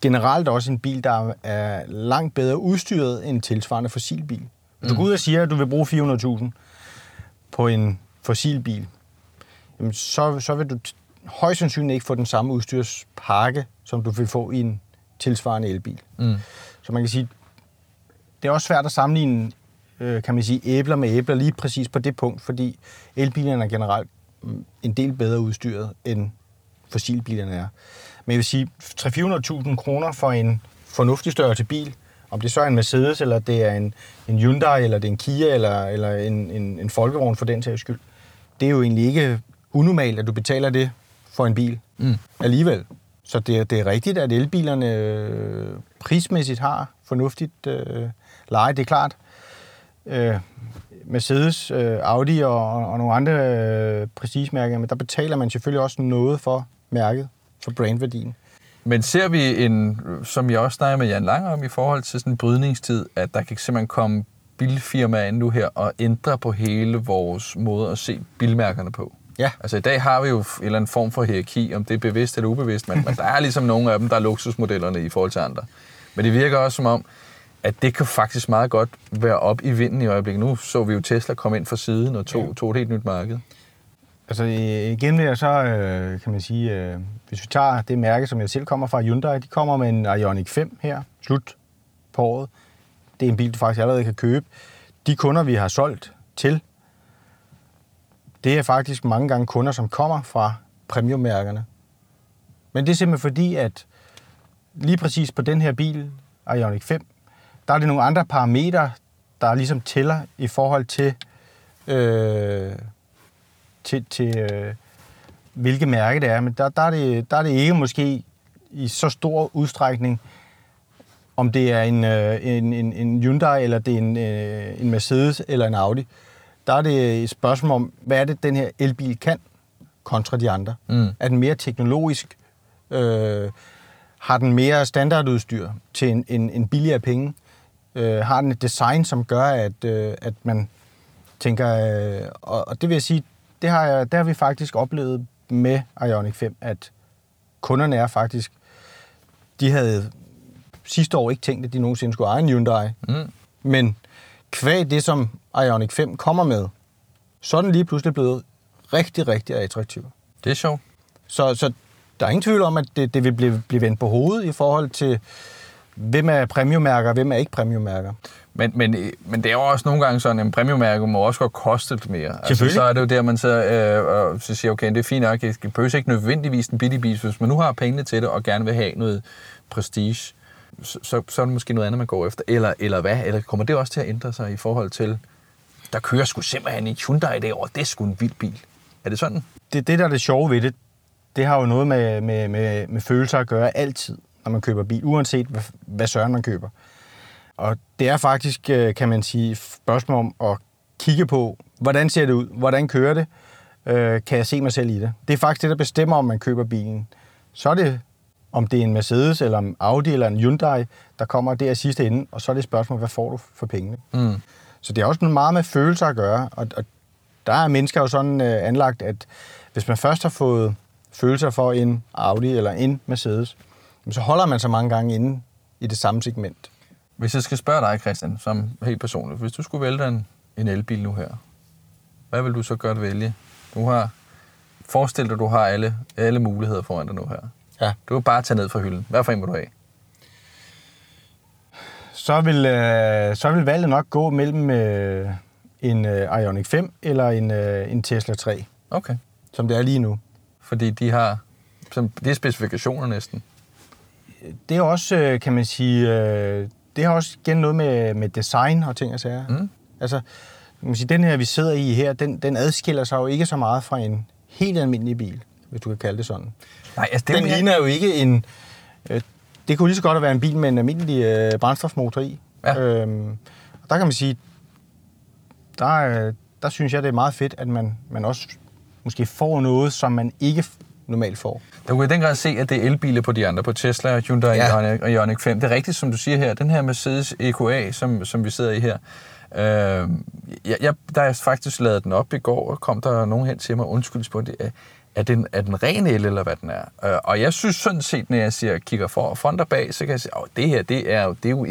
generelt også en bil, der er langt bedre udstyret end tilsvarende fossilbil. Hvis du går ud og siger, at du vil bruge 400.000 på en fossilbil, jamen så vil du højst sandsynligt ikke få den samme udstyrspakke, som du vil få i en tilsvarende elbil. Mm. Så man kan sige, det er også svært at sammenligne, kan man sige, æbler med æbler lige præcis på det punkt, fordi elbilerne er generelt en del bedre udstyret, end fossilbilerne er. Men jeg vil sige, 300.000-400.000 kroner for en fornuftig størrelse bil, om det så er en Mercedes, eller det er en Hyundai, eller det er en Kia, eller en folkevogn for den sags skyld, det er jo egentlig ikke unormalt, at du betaler det for en bil alligevel. Så det er rigtigt, at elbilerne prismæssigt har fornuftigt leje, det er klart. Mercedes, Audi og nogle andre prestige-mærker, men der betaler man selvfølgelig også noget for mærket, for brandværdien. Men ser vi en, som jeg også snakker med Jan Lange om, i forhold til sådan en brydningstid, at der kan simpelthen komme bilfirmaer ind nu her og ændre på hele vores måde at se bilmærkerne på? Ja. Altså i dag har vi jo en eller anden form for hierarki, om det er bevidst eller ubevidst, men der er ligesom nogle af dem, der er luksusmodellerne i forhold til andre. Men det virker også som om, at det kan faktisk meget godt være op i vinden i øjeblikket. Nu så vi jo Tesla komme ind fra siden og tog et helt nyt marked. Altså igen vil jeg så, kan man sige, hvis vi tager det mærke, som jeg selv kommer fra, Hyundai, de kommer med en Ioniq 5 her, slut på året. Det er en bil, du faktisk allerede kan købe. De kunder, vi har solgt til, det er faktisk mange gange kunder, som kommer fra premiummærkerne. Men det er simpelthen fordi, at lige præcis på den her bil, Ioniq 5, der er det nogle andre parametre, der ligesom tæller i forhold til, hvilke mærke det er. Men der er det ikke måske i så stor udstrækning, om det er en Hyundai, eller det er en Mercedes eller en Audi. Der er det et spørgsmål om, hvad er det, den her elbil kan, kontra de andre. Mm. Er den mere teknologisk? Har den mere standardudstyr til en billigere penge? Har den et design, som gør, at man tænker... og det vil jeg sige, det har vi faktisk oplevet med Ioniq 5, at kunderne er faktisk... De havde sidste år ikke tænkt, at de nogensinde skulle eje en Hyundai. Mm. Men kvæg det, som Ioniq 5 kommer med, så er den lige pludselig blevet rigtig, rigtig attraktiv. Det er sjovt. Så der er ingen tvivl om, at det vil blive vendt på hovedet i forhold til, hvem er premiummærker, og hvem er ikke premiummærker. Men det er jo også nogle gange sådan, at en premiummærke må også godt koste lidt mere. Altså, så er det jo der, man så siger, okay, det er fint nok, jeg skal pøse ikke nødvendigvis en billig bil, hvis man nu har pengene til det og gerne vil have noget prestige. Så er det måske noget andet, man går efter. Eller hvad? Eller kommer det også til at ændre sig i forhold til, der kører sgu simpelthen en Hyundai derovre, det er sgu en vild bil. Er det sådan? Det der er det sjove ved det, det har jo noget med følelser at gøre altid, når man køber bil, uanset hvad søren man køber. Og det er faktisk, kan man sige, spørgsmål om at kigge på, hvordan ser det ud, hvordan kører det, kan jeg se mig selv i det. Det er faktisk det, der bestemmer, om man køber bilen. Så er det, om det er en Mercedes, eller en Audi, eller en Hyundai, der kommer der i sidste ende, og så er det et spørgsmål, hvad får du for pengene? Mm. Så det er også meget med følelser at gøre, og der er mennesker jo sådan anlagt, at hvis man først har fået følelser for en Audi eller en Mercedes, så holder man så mange gange inde i det samme segment. Hvis jeg skal spørge dig, Christian, som helt personligt, hvis du skulle vælge en elbil nu her, hvad vil du så godt vælge? Du har forestillet dig, at du har alle muligheder foran dig nu her. Ja. Du vil bare tage ned fra hylden. Hvad for en vil du have? Så vil valget nok gå mellem en Ioniq 5 eller en Tesla 3. Okay. Som det er lige nu. Fordi de har de specifikationer næsten. Det er også, kan man sige, det har også igen noget med design og ting og sager. Mm. Altså, man siger, den her, vi sidder i her, den adskiller sig jo ikke så meget fra en helt almindelig bil, hvis du kan kalde det sådan. Nej, altså, den ligner jo ikke en... det kunne lige så godt være en bil med en almindelig brændstofmotor i. Ja. Og der kan man sige, der synes jeg, det er meget fedt, at man også måske får noget, som man ikke normalt får. Der kunne jeg dengang se, at det er elbiler på de andre, på Tesla, Hyundai og Ioniq 5. Det er rigtigt, som du siger her. Den her Mercedes EQA, som vi sidder i her, der er faktisk lavet den op i går, og kom der nogen hen til mig, undskyldspunkt, er den ren el, eller hvad den er? Og jeg synes sådan set, når jeg kigger front og bag, så kan jeg sige, at det her, det er jo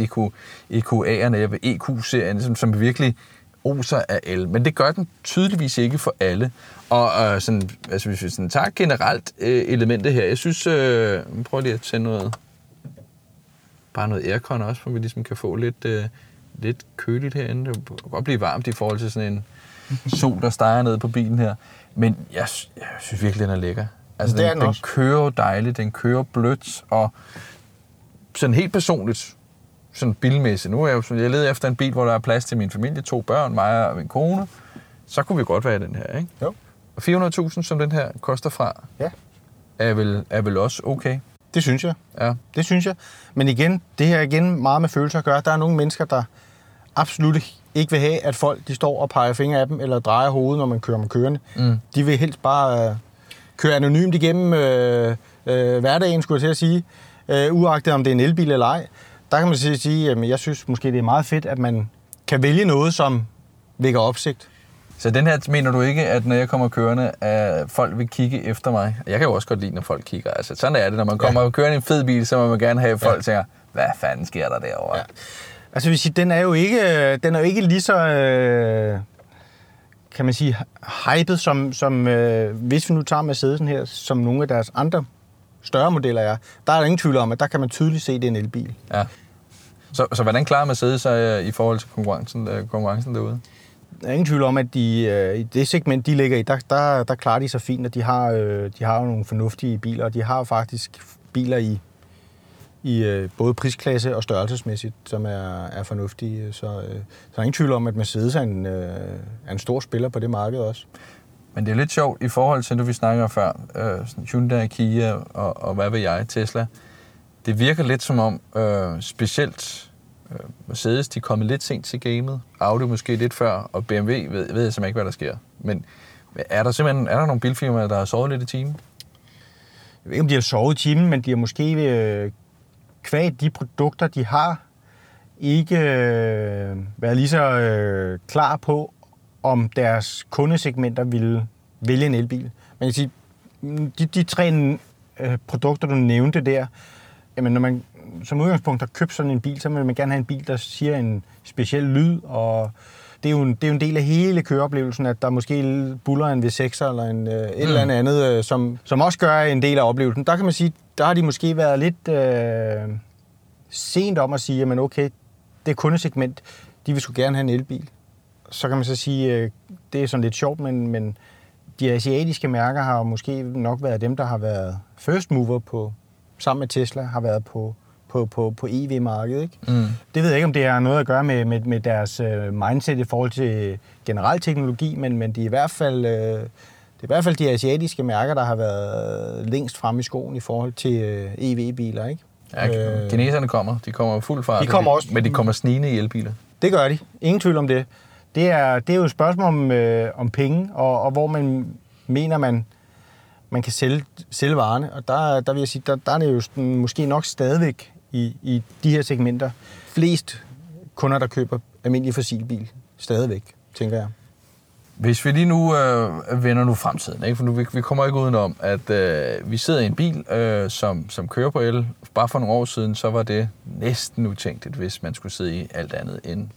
EQA'erne, EQ-serien, som virkelig oser af el. Men det gør den tydeligvis ikke for alle. Og sådan, altså, hvis vi sådan tager generelt elementet her, jeg synes, prøv lige at tænde noget, bare noget aircon også, for vi ligesom kan få lidt køligt herinde. Det kan godt blive varmt i forhold til sådan en sol, der steger ned på bilen her. Men jeg synes virkelig, den er lækker. Altså, den kører dejligt, den kører blødt, og sådan helt personligt, sådan bilmæssigt. Nu er jeg leder efter en bil, hvor der er plads til min familie, 2 børn, mig og min kone. Så kunne vi godt være i den her, ikke? Jo. Og 400.000, som den her koster fra, ja, er vel også okay? Det synes jeg. Ja. Det synes jeg. Men igen, det her igen meget med følelser at gøre. Der er nogle mennesker, der absolut ikke vil have, at folk de står og peger fingre af dem, eller drejer hovedet, når man kører med kørende. Mm. De vil helst bare køre anonymt igennem hverdagen, skulle jeg til at sige, uagtet om det er en elbil eller ej. Der kan man sige, at jeg synes måske, det er meget fedt, at man kan vælge noget, som vækker opsigt. Så den her, mener du ikke, at når jeg kommer kørende, at folk vil kigge efter mig? Jeg kan jo også godt lide, når folk kigger. Altså, sådan er det, når man kommer og kører i en fed bil, så må man gerne have, at folk tænker, hvad fanden sker der derovre? Ja. Altså, hvis den er jo ikke, lige så, kan man sige, hypet, som hvis vi nu tager Mercedesen her, som nogle af deres andre større modeller er. Der er ingen tvivl om, at der kan man tydeligt se, det er en elbil. Ja. Så hvordan klarer Mercedes sig i forhold til konkurrencen derude? Der er ingen tvivl om, at i det segment, de ligger i, der klarer de sig fint, og de har jo nogle fornuftige biler, og de har faktisk biler i både prisklasse og størrelsesmæssigt, som er fornuftige. Så der er ingen tvivl om, at Mercedes er en stor spiller på det marked også. Men det er lidt sjovt i forhold til, når vi snakker før, Hyundai, Kia og hvad ved jeg, Tesla. Det virker lidt som om, specielt Mercedes, de er kommet lidt sent til gamet. Audi måske lidt før, og BMW ved jeg simpelthen ikke, hvad der sker. Men er der nogle bilfirmaer, der har sovet lidt i timen? Jeg ved ikke, om de har sovet i timen, men de har måske kvad de produkter, de har, ikke været lige så klar på, om deres kundesegmenter ville vælge en elbil. Man kan sige, de 3 produkter, du nævnte der, jamen når man som udgangspunkt har købt sådan en bil, så vil man gerne have en bil, der siger en speciel lyd, og det er jo en del af hele køreoplevelsen, at der måske buller en V6'er eller et eller andet, som også gør en del af oplevelsen. Der kan man sige, der har de måske været lidt sent om at sige, jamen okay, det er kundesegment, de vil sgu gerne have en elbil. Så kan man så sige, det er sådan lidt sjovt, men de asiatiske mærker har måske nok været dem, der har været first mover på, sammen med Tesla, har været på EV-markedet, ikke? Mm. Det ved jeg ikke, om det har noget at gøre med deres mindset i forhold til generel teknologi, men det er i hvert fald de asiatiske mærker, der har været længst frem i skoen i forhold til EV-biler, ikke? Ja, kineserne kommer. De kommer fuld fart. De kommer også. Men de kommer snigende i elbiler. Det gør de. Ingen tvivl om det. Det er jo et spørgsmål om penge, og hvor man mener, man kan sælge varerne. Og der vil jeg sige, der er det jo måske nok stadigvæk i de her segmenter flest kunder, der køber almindelig fossilbil. Stadigvæk, tænker jeg. Hvis vi lige nu vender nu fremtiden, ikke? For nu, vi kommer ikke udenom, at vi sidder i en bil, som kører på el. Bare for nogle år siden, så var det næsten utænkeligt, hvis man skulle sidde i alt andet end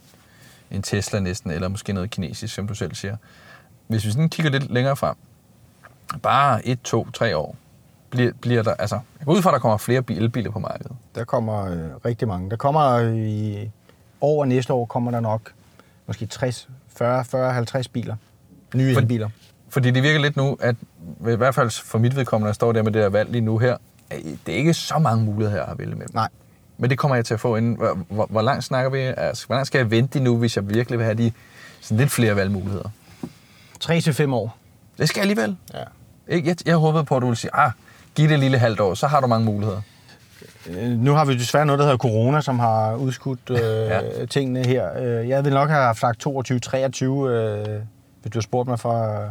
en Tesla næsten, eller måske noget kinesisk, som du selv siger. Hvis vi sådan kigger lidt længere frem, bare 1, 2, 3 år, bliver der, altså, jeg går ud fra, at der kommer flere elbiler på markedet. Der kommer rigtig mange. Der kommer i år og næste år, kommer der nok måske 60, 40, 50 biler. Nye elbiler. Fordi det virker lidt nu, at i hvert fald for mit vedkommende, jeg står der med det der valg lige nu her, det er ikke så mange muligheder her at vælge med. Nej. Men det kommer jeg til at få inden. Hvor langt snakker vi? Altså, hvor langt skal jeg vente nu, hvis jeg virkelig vil have de sådan lidt flere valgmuligheder? 3-5 år. Det skal jeg alligevel. Ja. Jeg håbede på, at du ville sige, giv det et lille halvt år, så har du mange muligheder. Nu har vi desværre noget, der hedder corona, som har udskudt ja. Tingene her. Jeg ville nok have sagt 22-23, hvis du har spurgt mig fra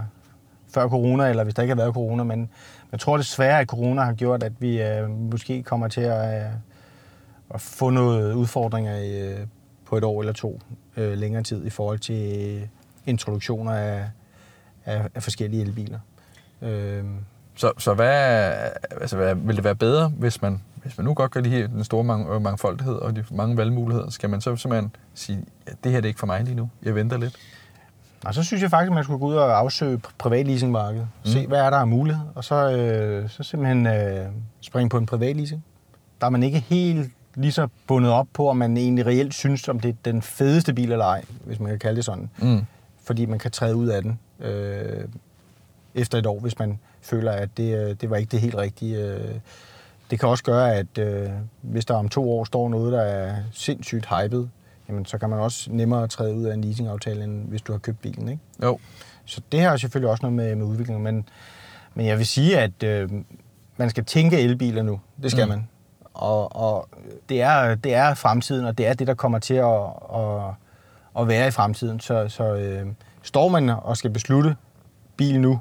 før corona, eller hvis der ikke har været corona. Men jeg tror desværre, at corona har gjort, at vi måske kommer til at få noget udfordringer på et år eller to længere tid i forhold til introduktioner af forskellige elbiler. Så hvad vil det være bedre, hvis man nu godt kan lide den store mangfoldighed og de mange valgmuligheder? Skal man så simpelthen sige, at det her er ikke for mig lige nu, jeg venter lidt? Og så synes jeg faktisk, at man skulle gå ud og afsøge privatleasingmarkedet. Se, hvad er der af mulighed, og så simpelthen springe på en privatleasing. Der er man ikke helt lige så bundet op på, om man egentlig reelt synes, om det er den fedeste bil eller ej, hvis man kan kalde det sådan. Mm. Fordi man kan træde ud af den efter et år, hvis man føler, at det var ikke det helt rigtige. Det kan også gøre, at hvis der om 2 år står noget, der er sindssygt hyped, jamen, så kan man også nemmere træde ud af en leasingaftale, end hvis du har købt bilen, ikke? Jo. Så det har selvfølgelig også noget med udviklingen. Men jeg vil sige, at man skal tænke elbiler nu. Det skal man. Og det er fremtiden, og det er det, der kommer til at være i fremtiden. Så står man og skal beslutte bil nu,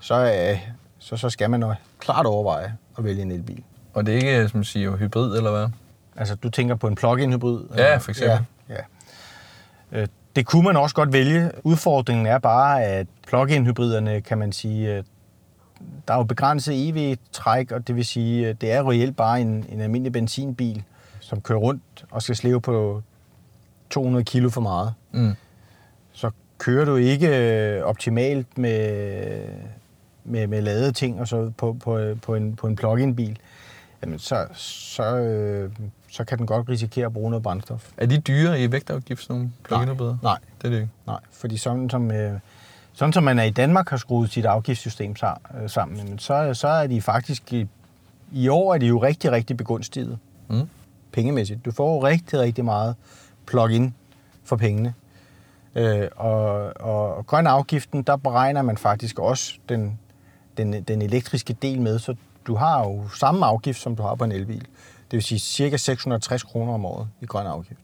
så skal man nok klart overveje at vælge en elbil. Og det er ikke, som siger, hybrid eller hvad? Altså, du tænker på en plug-in hybrid? Ja, for eksempel. Ja. Det kunne man også godt vælge. Udfordringen er bare, at plug-in hybriderne, kan man sige, der er jo begrænset EV-træk, og det vil sige, at det er reelt bare en almindelig benzinbil, som kører rundt og skal slæve på 200 kilo for meget. Mm. Så kører du ikke optimalt med ladede ting og så på en plug-in-bil, jamen så kan den godt risikere at bruge noget brændstof. Er de dyre i vægtafgift, sådan nogle plug-in-hybrider? Nej. Det er det ikke? Nej, fordi sådan som man er i Danmark har skruet sit afgiftssystem sammen, så er de faktisk i år er de jo rigtig, rigtig begunstiget pengemæssigt. Du får jo rigtig, rigtig meget plug-in for pengene. Og grøn afgiften, der beregner man faktisk også den elektriske del med, så du har jo samme afgift, som du har på en elbil. Det vil sige cirka 660 kroner om året i grøn afgift.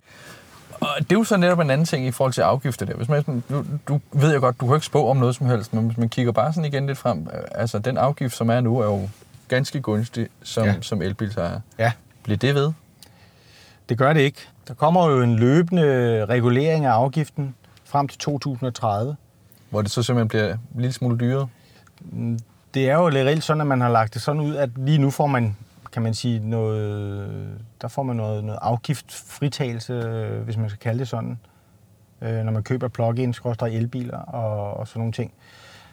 Og det er jo så netop en anden ting i forhold til afgifter der. Hvis man, du ved jo godt, du kan ikke spå om noget som helst, men hvis man kigger bare sådan igen lidt frem, altså den afgift, som er nu, er jo ganske gunstig som elbilsejer. Ja. Bliver det ved? Det gør det ikke. Der kommer jo en løbende regulering af afgiften frem til 2030. Hvor det så simpelthen bliver en lille smule dyrere? Det er jo reelt sådan, at man har lagt det sådan ud, at lige nu får man, kan man sige, noget afgiftsfritagelse, hvis man skal kalde det sådan, når man køber plug-in-elbiler og sådan nogle ting.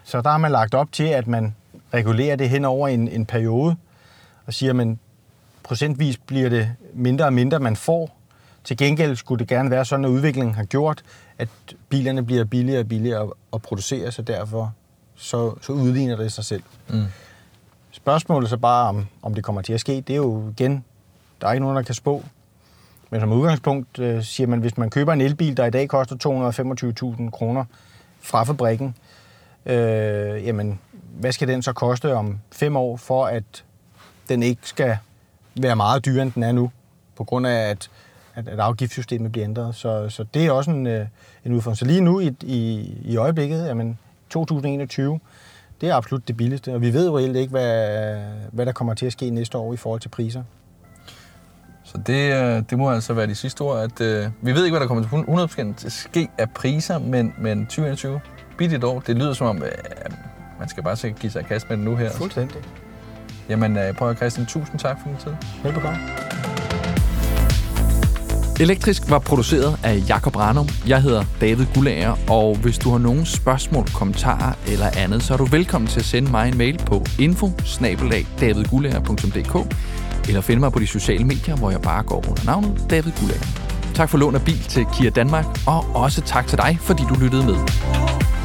Så der har man lagt op til, at man regulerer det hen over en periode, og siger, at man procentvis bliver det mindre og mindre, man får. Til gengæld skulle det gerne være sådan, at udviklingen har gjort, at bilerne bliver billigere og billigere at producere, så derfor så udligner det sig selv. Mm. Spørgsmålet så bare, om det kommer til at ske, det er jo igen, der er ikke nogen, der kan spå. Men som udgangspunkt siger man, hvis man køber en elbil, der i dag koster 225.000 kroner fra fabrikken, jamen, hvad skal den så koste om 5 år, for at den ikke skal være meget dyrere, end den er nu, på grund af, at afgiftssystemet bliver ændret. Så det er også en udfordring. Så lige nu i øjeblikket, jamen 2021, det er absolut det billigste. Og vi ved jo helt ikke, hvad der kommer til at ske næste år i forhold til priser. Så det må altså være de sidste ord, at vi ved ikke, hvad der kommer til 100% til at ske af priser, men 2021, billigt år, det lyder som om, man skal bare give sig kast med det nu her. Fuldstændig. Jamen, prøv at Christian, tusind tak for din tid. Velbekomme. Elektrisk var produceret af Jacob Randum. Jeg hedder David Guldager, og hvis du har nogle spørgsmål, kommentarer eller andet, så er du velkommen til at sende mig en mail på info@davidguldager.dk eller finde mig på de sociale medier, hvor jeg bare går under navnet David Guldager. Tak for lån af bil til Kia Danmark, og også tak til dig, fordi du lyttede med.